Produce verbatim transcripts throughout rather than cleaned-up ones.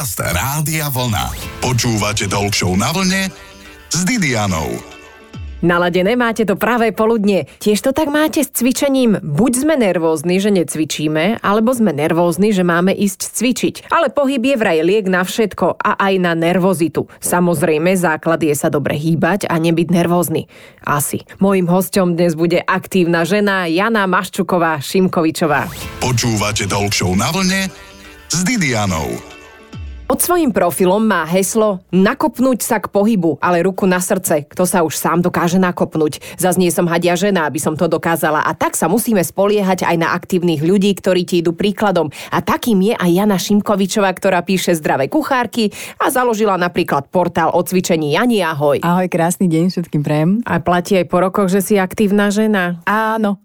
Podcast Rádia Vlna. Počúvate Talkshow na vlne s Didianou. Naladené máte to pravé poludnie. Tiež to tak máte s cvičením. Buď sme nervózni, že necvičíme, alebo sme nervózni, že máme ísť cvičiť. Ale pohyb je vraj liek na všetko a aj na nervozitu. Samozrejme, základ je sa dobre hýbať a nebyť nervózny. Asi. Mojím hosťom dnes bude aktívna žena Jana Maščuková Šimkovičová. Počúvate Talkshow na vlne s Didianou. Pod svojím profilom má heslo nakopnúť sa k pohybu, ale ruku na srdce. Kto sa už sám dokáže nakopnúť? Zas nie som hadia žena, aby som to dokázala. A tak sa musíme spoliehať aj na aktívnych ľudí, ktorí ti idú príkladom. A takým je aj Jana Šimkovičová, ktorá píše zdravé kuchárky a založila napríklad portál o cvičení Jani Ahoj. Ahoj, krásny deň všetkým prajem. A platí aj po rokoch, že si aktívna žena? Áno.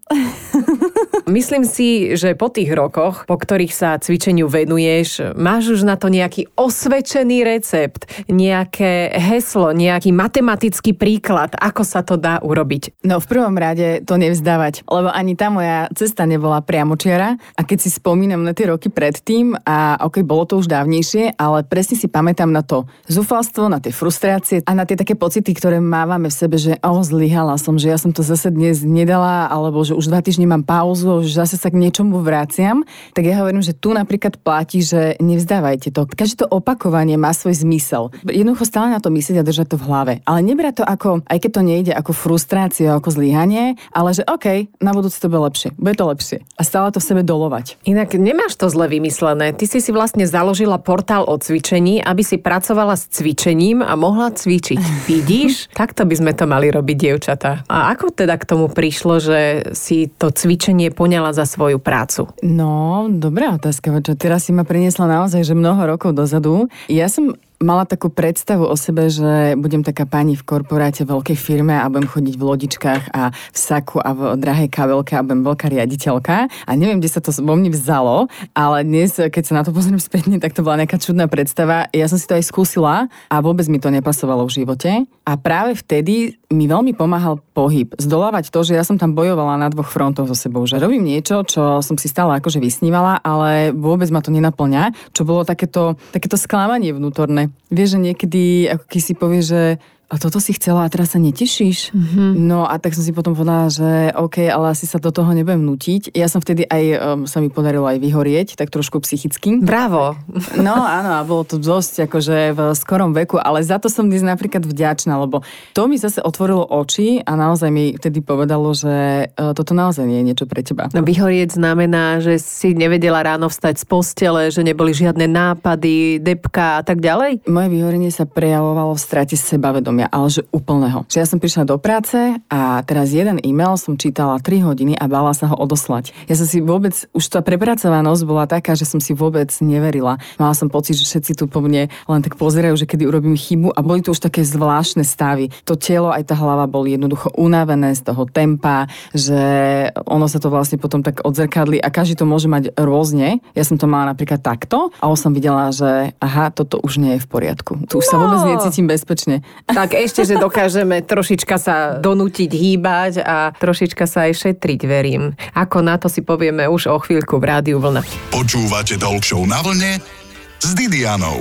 Myslím si, že po tých rokoch, po ktorých sa cvičeniu venuješ, máš už na to nejaký osvedčený recept, nejaké heslo, nejaký matematický príklad, ako sa to dá urobiť. No v prvom rade to nevzdávať, lebo ani tá moja cesta nebola priamočiara. A keď si spomínam na tie roky predtým, a ok, bolo to už dávnejšie, ale presne si pamätám na to zúfalstvo, na tie frustrácie a na tie také pocity, ktoré mávame v sebe, že oh, zlyhala som, že ja som to zase dnes nedala, alebo že už dva týždne mám pauzu, že zase sa k niečomu vraciam, tak ja hovorím, že tu napríklad platí, že nevzdávajte to. Každé to opakovanie má svoj zmysel. Jednoducho stále na to myslieť a držať to v hlave. Ale nebrať to ako, aj keď to nejde, ako frustráciu, ako zlyhanie, ale že OK, na budúce to bude lepšie. Bude to lepšie. A stále to v sebe dolovať. Inak nemáš to zle vymyslené. Ty si si vlastne založila portál o cvičení, aby si pracovala s cvičením a mohla cvičiť. Vidíš? Takto by sme to mali robiť, dievčatá. A ako teda k tomu prišlo, že si to cvičenie poňala za svoju prácu? No, dobrá otázka, čo teraz si ma priniesla naozaj, že mnoho rokov dozadu. Ja som mala takú predstavu o sebe, že budem taká pani v korporáte, veľkej firme a budem chodiť v lodičkách a v saku a v drahej kabelke a budem veľká riaditeľka. A neviem, kde sa to vo mne vzalo, ale dnes, keď sa na to pozriem spätne, tak to bola nejaká čudná predstava. Ja som si to aj skúsila a vôbec mi to nepasovalo v živote. A práve vtedy mi veľmi pomáhal pohyb. Zdolávať to, že ja som tam bojovala na dvoch frontoch so sebou, že robím niečo, čo som si stále akože vysnívala, ale vôbec ma to nenaplňa, čo bolo takéto, takéto sklamanie vnútorné. Vieš, že niekedy, ako keď si povieš, že a toto si chcela a teraz sa netešíš. Mm-hmm. No a tak som si potom povedala, že OK, ale asi sa do toho nebudem nútiť. Ja som vtedy aj, um, sa mi podarilo aj vyhorieť, tak trošku psychicky. Bravo. No áno, a bolo to dosť akože v skorom veku, ale za to som dnes napríklad vďačná, lebo to mi zase otvorilo oči a naozaj mi vtedy povedalo, že uh, toto naozaj nie je niečo pre teba. No vyhorieť znamená, že si nevedela ráno vstať z postele, že neboli žiadne nápady, depka a tak ďalej? Moje vyhorenie sa prejavovalo v strate sebavedomia, ale že úplného. Že ja som prišla do práce a teraz jeden e-mail som čítala tri hodiny a bála sa ho odoslať. Ja som si vôbec, už tá prepracovanosť bola taká, že som si vôbec neverila. Mala som pocit, že všetci tu po mne len tak pozerajú, že kedy urobím chybu a boli tu už také zvláštne stavy. To telo aj tá hlava boli jednoducho unavené z toho tempa, že ono sa to vlastne potom tak odzrkadlí a každý to môže mať rôzne. Ja som to mala napríklad takto a už som videla, že aha, toto už nie je v poriadku. Tu už no. Sa vôbec necítim bezpečne. Tak ešte, že dokážeme trošička sa donútiť hýbať a trošička sa aj šetriť, verím. Ako na to si povieme už o chvíľku v Rádiu Vlna. Počúvate Talkshow na vlne s Didianou.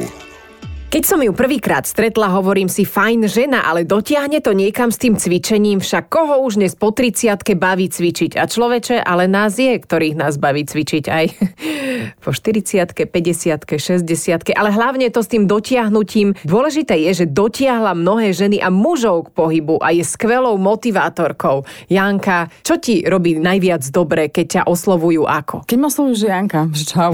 Keď som ju prvýkrát stretla, hovorím si, fajn žena, ale dotiahne to niekam s tým cvičením, však koho už dnes po tridsiatke baví cvičiť? A človeče, ale nás je, ktorých nás baví cvičiť aj po štyridsiatke, päťdesiatke, šesťdesiatke, ale hlavne to s tým dotiahnutím. Dôležité je, že dotiahla mnohé ženy a mužov k pohybu a je skvelou motivátorkou. Janka, čo ti robí najviac dobre, keď ťa oslovujú ako? Keď ma oslovujú, že Janka, že čau.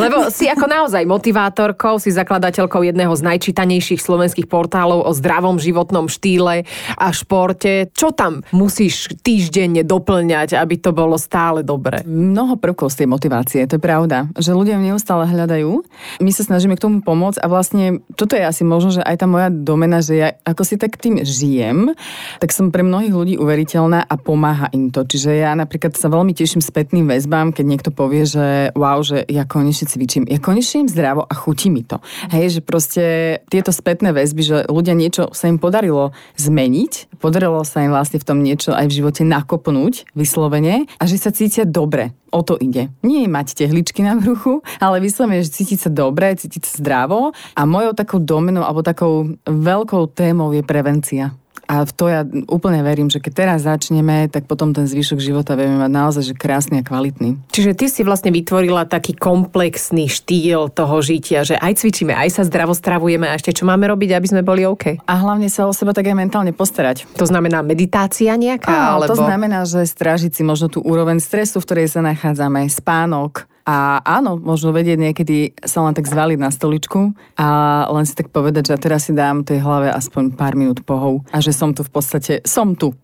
Lebo si ako naozaj motivátorkou, si zakladateľkou jedného z najčítanejších slovenských portálov o zdravom životnom štýle a športe. Čo tam musíš týždenne doplňať, aby to bolo stále dobre? Mnoho prvkov z tej motivácie, to je pravda, že ľudia neustále hľadajú. My sa snažíme k tomu pomôcť a vlastne toto je asi možno, že aj tá moja domena, že ja ako si tak tým žijem, tak som pre mnohých ľudí uveriteľná a pomáha im to. Čiže ja napríklad sa veľmi teším spätným väzbám, keď niekto povie, že wow, že ja konečne cvičím. Ja konečne jem zdravo a chutí mi to. Hej, že proste tieto spätné väzby, že ľudia niečo sa im podarilo zmeniť, podarilo sa im vlastne v tom niečo aj v živote nakopnúť vyslovene a že sa cítia dobre. O to ide. Nie mať tehličky na bruchu, ale vyslovene, že cítiť sa dobre, cítiť sa zdravo a mojou takou domenou alebo takou veľkou témou je prevencia. A v to ja úplne verím, že keď teraz začneme, tak potom ten zvyšok života vieme mať naozaj že krásny a kvalitný. Čiže ty si vlastne vytvorila taký komplexný štýl toho žitia, že aj cvičíme, aj sa zdravo stravujeme a ešte čo máme robiť, aby sme boli OK. A hlavne sa o seba tak aj mentálne postarať. To znamená meditácia nejaká? Á, alebo... To znamená, že strážiť si možno tú úroveň stresu, v ktorej sa nachádzame, spánok. A áno, možno vedieť niekedy sa len tak zvaliť na stoličku a len si tak povedať, že teraz si dám tej hlave aspoň pár minút pohov a že som tu v podstate, som tu,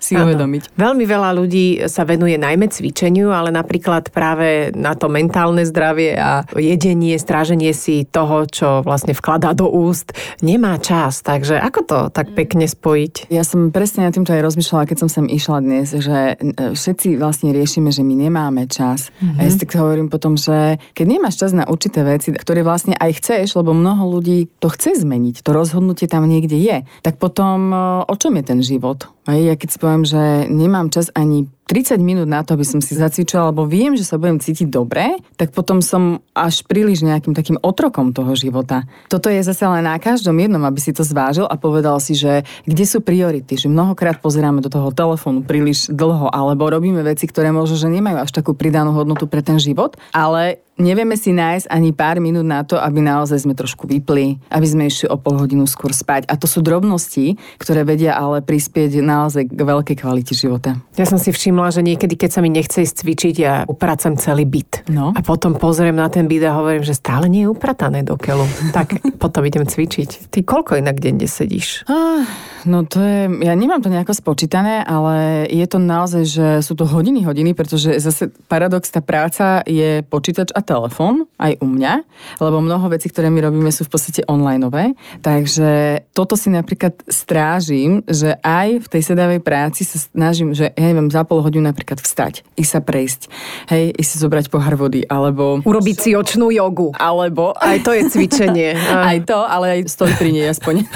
si ano. Uvedomiť. Veľmi veľa ľudí sa venuje najmä cvičeniu, ale napríklad práve na to mentálne zdravie a jedenie, stráženie si toho, čo vlastne vkladá do úst, nemá čas, takže ako to tak pekne spojiť? Ja som presne nad týmto aj rozmýšľala, keď som sem išla dnes, že všetci vlastne riešime, že my nemáme čas. Mhm. A ja si tak hovorím potom, že keď nemáš čas na určité veci, ktoré vlastne aj chceš, lebo mnoho ľudí to chce zmeniť, to rozhodnutie tam niekde je, tak potom o čom je ten život? Ja keď si poviem, že nemám čas ani tridsať minút na to, aby som si zacvičila, lebo viem, že sa budem cítiť dobre, tak potom som až príliš nejakým takým otrokom toho života. Toto je zase len na každom jednom, aby si to zvážil a povedal si, že kde sú priority, že mnohokrát pozeráme do toho telefónu príliš dlho, alebo robíme veci, ktoré možno, že nemajú až takú pridanú hodnotu pre ten život, ale nevieme si nájsť ani pár minút na to, aby naozaj sme trošku vypli, aby sme išli o pol hodinu skôr spať. A to sú drobnosti, ktoré vedia ale prispieť naozaj k veľkej kvalite života. Ja som si všimla, že niekedy, keď sa mi nechce ísť cvičiť, ja upracam celý byt. No. A potom pozriem na ten byt a hovorím, že stále nie je upratané do keľu. Tak potom idem cvičiť. Ty koľko inak denne sedíš? Ah, no to je, ja nemám to nejako spočítané, ale je to naozaj, že sú to hodiny, hodiny, pretože zase paradox, tá práca je počítač a telefón, aj u mňa, lebo mnoho vecí, ktoré my robíme, sú v podstate onlineové. Takže toto si napríklad strážim, že aj v tej sedavej práci sa snažím, že hej, mám za pol hodinu napríklad vstať, ísť sa prejsť, hej, ísť si zobrať pohár vody, alebo... Urobiť si očnú jogu. Alebo... Aj to je cvičenie. Aj to, ale aj stoj pri nej aspoň.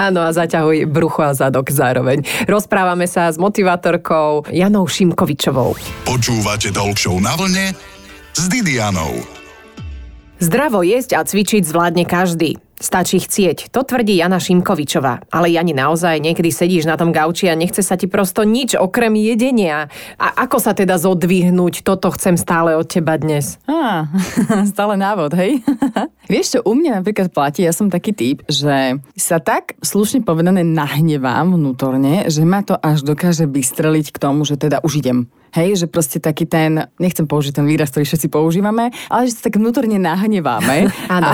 Áno, a zaťahuj brucho a zadok zároveň. Rozprávame sa s motivátorkou Janou Šimkovičovou. Počúvate Talkshow na vlne s Didianou. Zdravo jesť a cvičiť zvládne každý. Stačí chcieť, to tvrdí Jana Šimkovičová. Ale Jani, naozaj niekedy sedíš na tom gauči a nechce sa ti prosto nič okrem jedenia. A ako sa teda zodvihnúť? Toto chcem stále od teba dnes. Á, stále návod, hej? Vieš čo, u mňa napríklad platí, ja som taký typ, že sa tak slušne povedané nahnevám vnútorne, že ma to až dokáže vystreliť k tomu, že teda už idem. Hej, že proste taký ten, nechcem použiť ten výraz, ktorý všetci používame, ale že sa tak vnútorne nahneváme. Áno.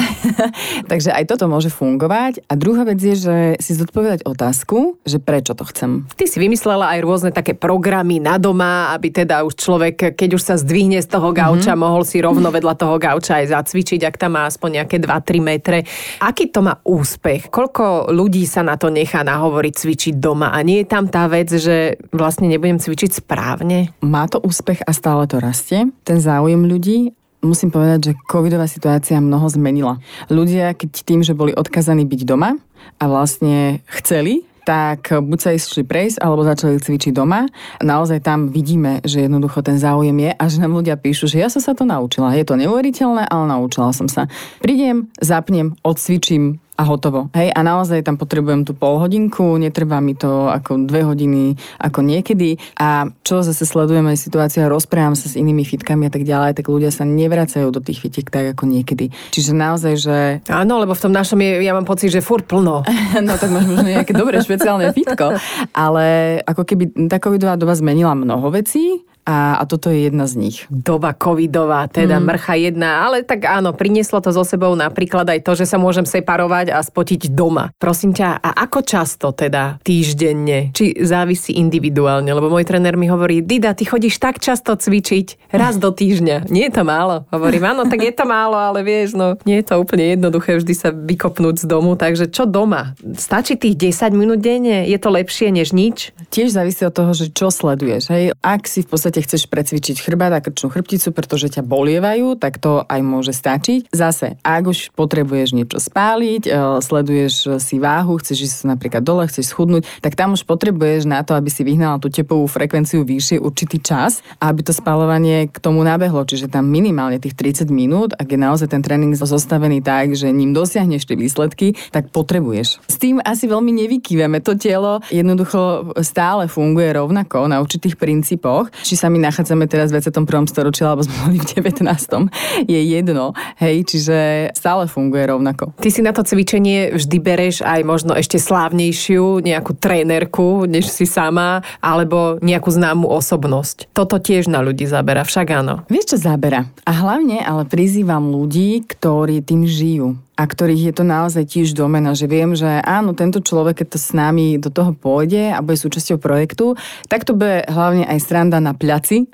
Takže aj toto môže fungovať. A druhá vec je, že si zodpovedať otázku, že prečo to chcem. Ty si vymyslela aj rôzne také programy na doma, aby teda už človek, keď už sa zdvihne z toho gauča, mm-hmm. mohol si rovno vedľa toho gauča aj zacvičiť, ak tam má aspoň nejaké dva tri metre. Aký to má úspech? Koľko ľudí sa na to nechá nahovoriť cvičiť doma? A nie je tam tá vec, že vlastne nebudem cvičiť správne? Má to úspech a stále to rastie. Ten záujem ľudí, musím povedať, že covidová situácia mnoho zmenila. Ľudia, keď tým, že boli odkazaní byť doma a vlastne chceli, tak buď sa išli prejsť, alebo začali cvičiť doma. Naozaj tam vidíme, že jednoducho ten záujem je a že nám ľudia píšu, že ja som sa to naučila. Je to neuveriteľné, ale naučila som sa. Prídem, zapnem, odcvičím a hotovo. Hej, a naozaj tam potrebujem tú pol hodinku, netrvá mi to ako dve hodiny, ako niekedy. A čo zase sledujeme aj situáciu, rozprávam sa s inými fitkami a tak ďalej, tak ľudia sa nevracajú do tých fitiek tak ako niekedy. Čiže naozaj, že... Áno, lebo v tom našom je, ja mám pocit, že furt plno. No tak máš možno nejaké dobré špeciálne fitko. Ale ako keby tá covidová doba zmenila mnoho vecí, A, a toto je jedna z nich. Doba covidová, teda mm. mrcha jedna, ale tak áno, prinieslo to so sebou napríklad aj to, že sa môžem separovať a spotiť doma. Prosím ťa, a ako často teda týždenne? Či závisí individuálne? Lebo môj tréner mi hovorí, Dida, ty chodíš tak často cvičiť, raz do týždňa. Nie je to málo? Hovorím, áno, tak je to málo, ale vieš, no nie je to úplne jednoduché vždy sa vykopnúť z domu, takže čo doma? Stačí tých desať minút denne? Je to lepšie než nič? Tiež závisí od toho, že čo sleduješ, hej? Ak si v podstate podstate chceš precvičiť chrbát a krčnú chrbticu, pretože ťa bolievajú, tak to aj môže stačiť. Zase, ak už potrebuješ niečo spáliť, sleduješ si váhu, chceš ísť napríklad dole, chceš schudnúť, tak tam už potrebuješ na to, aby si vyhnala tú tepovú frekvenciu vyššie určitý čas, aby to spalovanie k tomu nabehlo, čiže tam minimálne tých tridsať minút, ak je naozaj ten tréning zostavený tak, že ním dosiahneš tie výsledky, tak potrebuješ. S tým asi veľmi nevykývame, to telo jednoducho stále funguje rovnako na určitých princípoch, či sa my nachádzame teraz v dvadsiatom prvom storočí, alebo sme boli v devätnástom je jedno, hej, čiže stále funguje rovnako. Ty si na to cvičenie vždy bereš aj možno ešte slávnejšiu nejakú trénerku, než si sama, alebo nejakú známu osobnosť. Toto tiež na ľudí zabera, však áno. Vieš, čo zabera? A hlavne ale prizývam ľudí, ktorí tým žijú a ktorých je to naozaj tiež domena, že viem, že áno, tento človek, keď to s nami do toho pôjde a bude súčasťou projektu, tak to bude hlavne aj sranda na pľaci,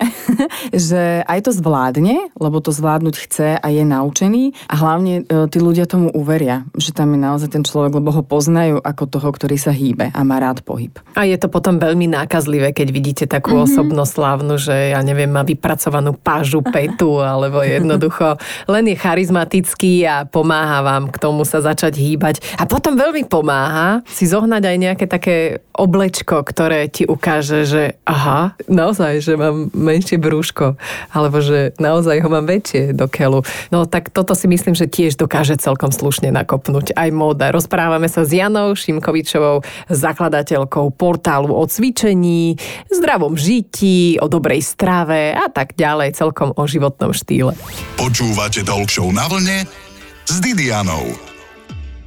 že aj to zvládne, lebo to zvládnuť chce a je naučený a hlavne e, tí ľudia tomu uveria, že tam je naozaj ten človek, lebo ho poznajú ako toho, ktorý sa hýbe a má rád pohyb. A je to potom veľmi nákazlivé, keď vidíte takú mm-hmm. osobnosť slávnu, že ja neviem, má vypracovanú pážu, petu, alebo jednoducho len je charizmatický a pomáha vám k tomu sa začať hýbať. A potom veľmi pomáha si zohnať aj nejaké také oblečko, ktoré ti ukáže, že aha, naozaj, že mám menšie brúško, alebo že naozaj ho mám väčšie do keľu. No tak toto si myslím, že tiež dokáže celkom slušne nakopnúť aj móda. Rozprávame sa s Janou Šimkovičovou, zakladateľkou portálu o cvičení, zdravom žití, o dobrej strave a tak ďalej, celkom o životnom štýle. Počúvate Talkshow na vlne s Didianou.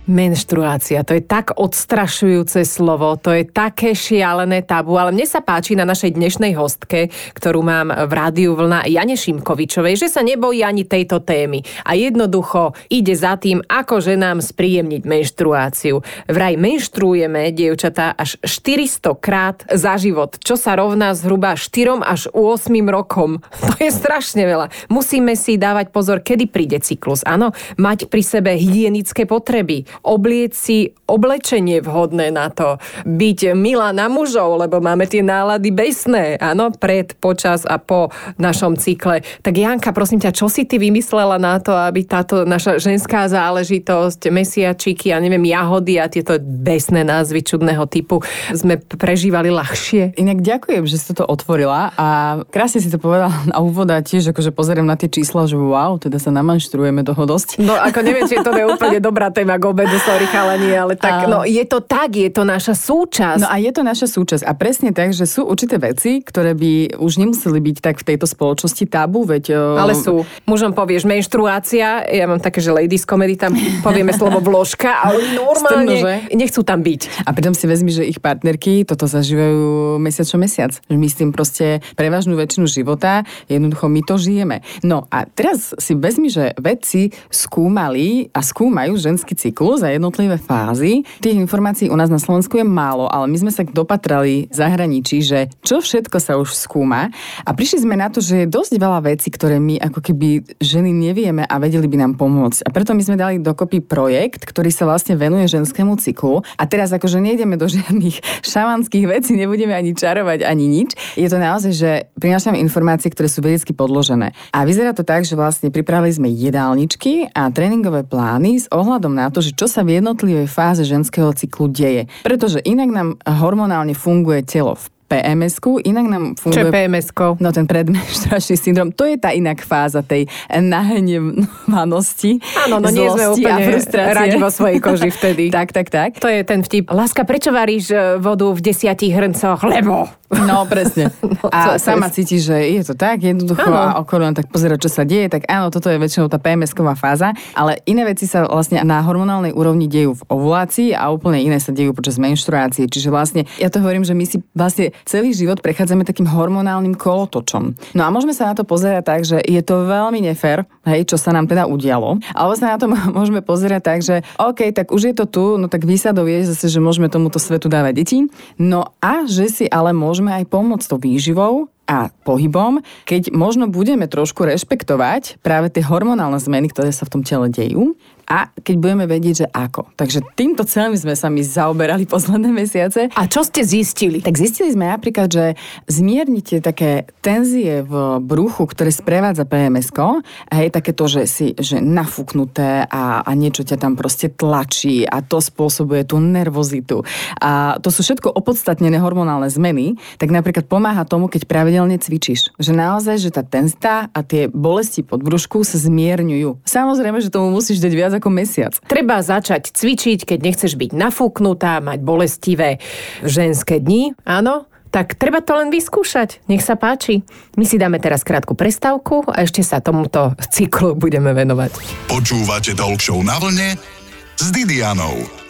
Menštruácia, to je tak odstrašujúce slovo, to je také šialené tabu, ale mne sa páči na našej dnešnej hostke, ktorú mám v Rádiu Vlna, Jane Šimkovičovej, že sa nebojí ani tejto témy a jednoducho ide za tým, ako ženám spríjemniť menštruáciu. Vraj menštruujeme, dievčatá, až štyristo krát za život, čo sa rovná zhruba štyrom až ôsmim rokom. To je strašne veľa. Musíme si dávať pozor, kedy príde cyklus, áno? Mať pri sebe hygienické potreby, oblieť si oblečenie vhodné na to, byť milá na mužov, lebo máme tie nálady besné, áno, pred, počas a po našom cykle. Tak Janka, prosím ťa, čo si ty vymyslela na to, aby táto naša ženská záležitosť, mesiačiky, ja neviem, jahody a tieto besné názvy čudného typu sme prežívali ľahšie? Inak ďakujem, že si to otvorila a krásne si to povedala na úvod a tiež akože pozerám na tie čísla, že wow, teda sa namanštrujeme toho dosť. No ako neviem, či je to neúplne dobrá téma k obedu, sorry chalani, ale tak, a... no je to tak, je to naša súčasť. No a je to naša súčasť a presne tak, že sú určité veci, ktoré by už nemuseli byť tak v tejto spoločnosti tabu, veď... O... Ale sú. Mužom povieš menštruácia, ja mám také, že ladies comedy, tam povieme slovo vložka, ale normálne Strno, nechcú tam byť. A pritom si vezmi, že ich partnerky toto zažívajú mesiac čo mesiac. My s tým proste prevažnú väčšinu života, jednoducho my to žijeme. No a teraz si vezmi, že vedci skúmali a skúmajú ženský cyklus za jednotlivé fázy. Tých informácií u nás na Slovensku je málo, ale my sme sa dopatrali v zahraničí, že čo všetko sa už skúma a prišli sme na to, že je dosť veľa vecí, ktoré my ako keby ženy nevieme a vedeli by nám pomôcť. A preto my sme dali dokopy projekt, ktorý sa vlastne venuje ženskému cyklu a teraz akože nejdeme do žiadnych šamanských vecí, nebudeme ani čarovať, ani nič. Je to naozaj, že prinášame informácie, ktoré sú vedecky podložené. A vyzerá to tak, že vlastne pripravili sme jedálničky a tréningové plány s ohľadom na to, že čo sa v jednotlivej fáze ženského cyklu deje. Pretože inak nám hormonálne funguje telo v pé em esku, inak nám funguje... Čo je pé em esko? No ten predmenštruačný syndrom, to je tá inak fáza tej nahnevanosti, áno, no nie sme úplne radi vo svojej koži vtedy. tak, tak, tak. To je ten vtip. Láska, prečo varíš vodu v desiatich hrncoch? Lebo... No, presne. No, a sama cíti, že je to tak, jednoducho ano. A okolo len tak pozerá, čo sa deje, tak áno, toto je väčšinou tá pé em esková fáza, ale iné veci sa vlastne na hormonálnej úrovni dejú v ovulácii a úplne iné sa dejú počas menštruácie. Čiže vlastne, ja to hovorím, že my si vlastne celý život prechádzame takým hormonálnym kolotočom. No a môžeme sa na to pozerať tak, že je to veľmi nefér, hej, čo sa nám teda udialo, alebo sa na to môžeme pozerať tak, že OK, tak už je to tu, no tak výsadou je zase, že môžeme tomuto svetu dávať deti. No a že si ale môžeme aj pomôcť tou výživou a pohybom, keď možno budeme trošku rešpektovať práve tie hormonálne zmeny, ktoré sa v tom tele dejú. a keď budeme vedieť, že ako. Takže týmto celým sme sa my zaoberali posledné mesiace. A čo ste zistili? Tak zistili sme napríklad, že zmiernite také tenzie v bruchu, ktoré sprevádza pé em esko, hej, také to, že si že nafúknuté a, a niečo ťa tam proste tlačí a to spôsobuje tú nervozitu. A to sú všetko opodstatnené hormonálne zmeny, tak napríklad pomáha tomu, keď pravidelne cvičíš. Že naozaj, že tá tenzita a tie bolesti pod brúšku sa zmierňujú. Samozrejme, že tomu musíš dať viac ako mesiac. Treba začať cvičiť, keď nechceš byť nafúknutá, mať bolestivé ženské dni, áno? Tak treba to len vyskúšať. Nech sa páči. My si dáme teraz krátku prestávku a ešte sa tomuto cyklu budeme venovať. Počúvate Talkshow na vlne s Didianou.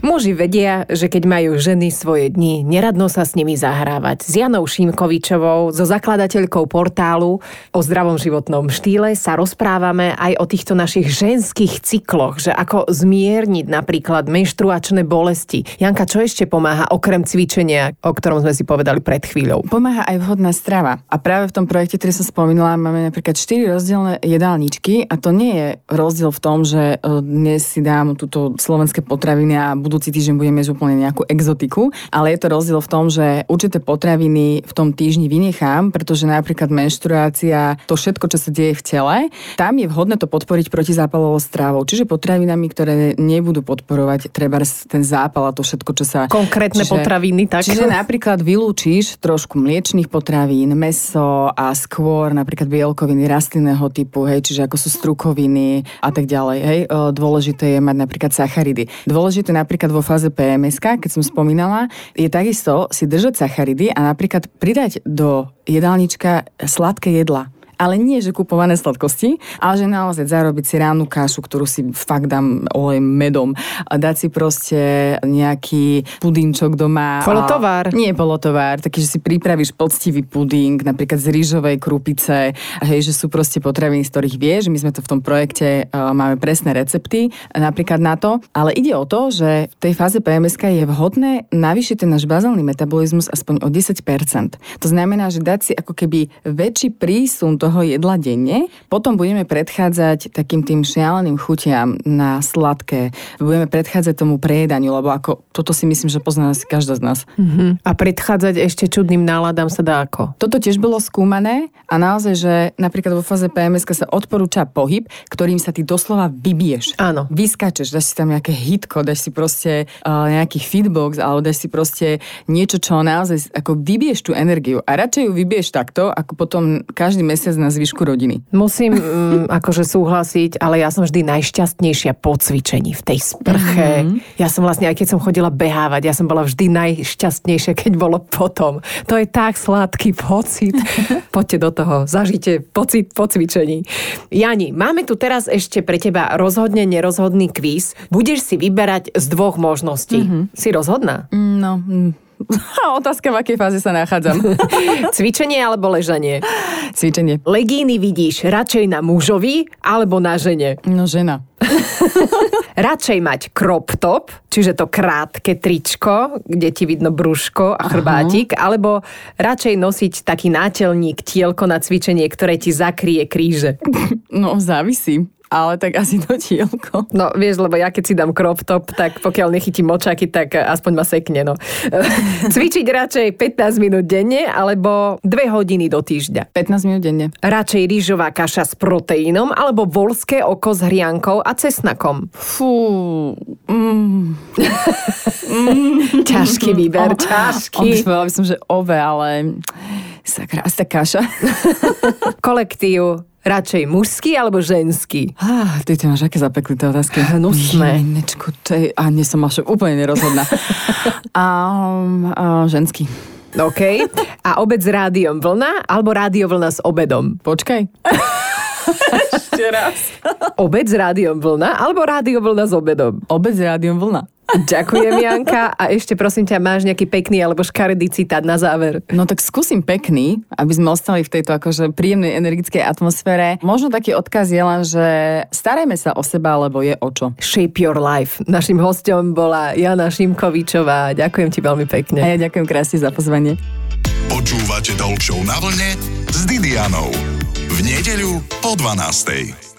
Muži vedia, že keď majú ženy svoje dni, neradno sa s nimi zahrávať. S Janou Šimkovičovou, so zakladateľkou portálu o zdravom životnom štýle sa rozprávame aj o týchto našich ženských cykloch, že ako zmierniť napríklad menštruačné bolesti. Janka, čo ešte pomáha okrem cvičenia, o ktorom sme si povedali pred chvíľou? Pomáha aj vhodná strava. A práve v tom projekte, ktorý som spomínala, máme napríklad štyri rozdielne jedálničky a to nie je rozdiel v tom, že dnes si dám túto slovenské potraviny a budúci týždeň budeme jesť úplne nejakú exotiku, ale je to rozdiel v tom, že určité potraviny v tom týždni vynechám, pretože napríklad menštruácia, to všetko, čo sa deje v tele, tam je vhodné to podporiť protizápalovou stravou, čiže potravinami, ktoré nebudú podporovať treba ten zápal a to všetko, čo sa... Konkrétne čiže, potraviny, tak? Čiže napríklad vylúčiš trošku mliečnych potravín, mäso a skôr napríklad bielkoviny rastlinného typu, hej, čiže ako sú strukoviny a tak ďalej, hej. Dôležité je mať napríklad sacharidy. Dôležité napríklad vo fáze pé em eska, keď som spomínala, je takisto si držať sacharidy a napríklad pridať do jedálnička sladké jedlá. Ale nie, že kupované sladkosti, ale že naozaj zarobiť si rannú kášu, ktorú si fakt dám olej medom. A dať si proste nejaký pudinčok doma. Polotovár. A... Nie polotovár, taký, že si pripravíš poctivý puding, napríklad z rýžovej krupice. Hej, že sú proste potraviny, z ktorých vieš. My sme to v tom projekte, uh, máme presné recepty napríklad na to. Ale ide o to, že v tej fáze pé em eska je vhodné navýšiť ten náš bazálny metabolizmus aspoň o desať percent. To znamená, že dať si ako keby väčší prísun toho jedla denne. Potom budeme predchádzať takým tým šialeným chutiam na sladké. Budeme predchádzať tomu prejedaniu, lebo ako toto si myslím, že pozná si každá z nás. Uh-huh. A predchádzať ešte čudným náladám sa dá ako? Toto tiež bolo skúmané a naozaj, že napríklad vo fáze pé em eska sa odporúča pohyb, ktorým sa ty doslova vybiješ. Áno. Vyskačeš, dáš si tam nejaké hitko, dáš si proste uh, nejaký fitbox, alebo dáš si proste niečo, čo naozaj ako vybiješ tú energiu. A radšej ju vybiješ takto, ako potom každý mesiac na zvyšku rodiny. Musím mm, akože súhlasiť, ale ja som vždy najšťastnejšia po cvičení, v tej sprche. Mm-hmm. Ja som vlastne, aj keď som chodila behávať, ja som bola vždy najšťastnejšia, keď bolo potom. To je tak sladký pocit. Poďte do toho, zažite pocit po cvičení. Jani, máme tu teraz ešte pre teba rozhodne nerozhodný kvíz. Budeš si vyberať z dvoch možností. Mm-hmm. Si rozhodná? Mm, no... Mm. A otázka, v akej fáze sa nachádzam. Cvičenie alebo ležanie? Cvičenie. Legíny vidíš radšej na mužovi alebo na žene? No žena. Radšej mať crop top, čiže to krátke tričko, kde ti vidno brúško a chrbátik, aha, alebo radšej nosiť taký náteľník, tielko na cvičenie, ktoré ti zakrie kríže? No závisí. Ale tak asi to tielko. No vieš, lebo ja keď si dám crop top, tak pokiaľ nechytím močaky, tak aspoň ma sekne, no. Cvičiť radšej pätnásť minút denne, alebo dve hodiny do týždňa. pätnásť minút denne. Radšej rýžová kaša s proteínom, alebo voľské oko s hriankou a cesnakom. Fú. Mm. Mm. Ťažký výber, o, ťažký. Povedala by som, že ove, ale sakra, asi tá kaša. Kolektív. Radšej mužský alebo ženský? Ah, ty, ty máš aké zapeklité otázky. Hnusné. Jenečko, to a nie som až úplne nerozhodná. a, a ženský. OK. A obed s rádiom vlna alebo rádio vlna s obedom? Počkaj. Ešte raz. Obed s rádiom vlna alebo rádio vlna s obedom? Obed s rádiom vlna. Ďakujem, Janka. A ešte prosím ťa, máš nejaký pekný alebo škaredý citát na záver? No tak skúsim pekný, aby sme ostali v tejto akože príjemnej, energickej atmosfére. Možno taký odkaz je len, že starajme sa o seba, lebo je o čo. Shape your life. Našim hosťom bola Jana Šimkovičová. Ďakujem ti veľmi pekne. A ja ďakujem krásne za pozvanie. Počúvate Talkshow na vlne s Didianou. V nedeľu po dvanástej.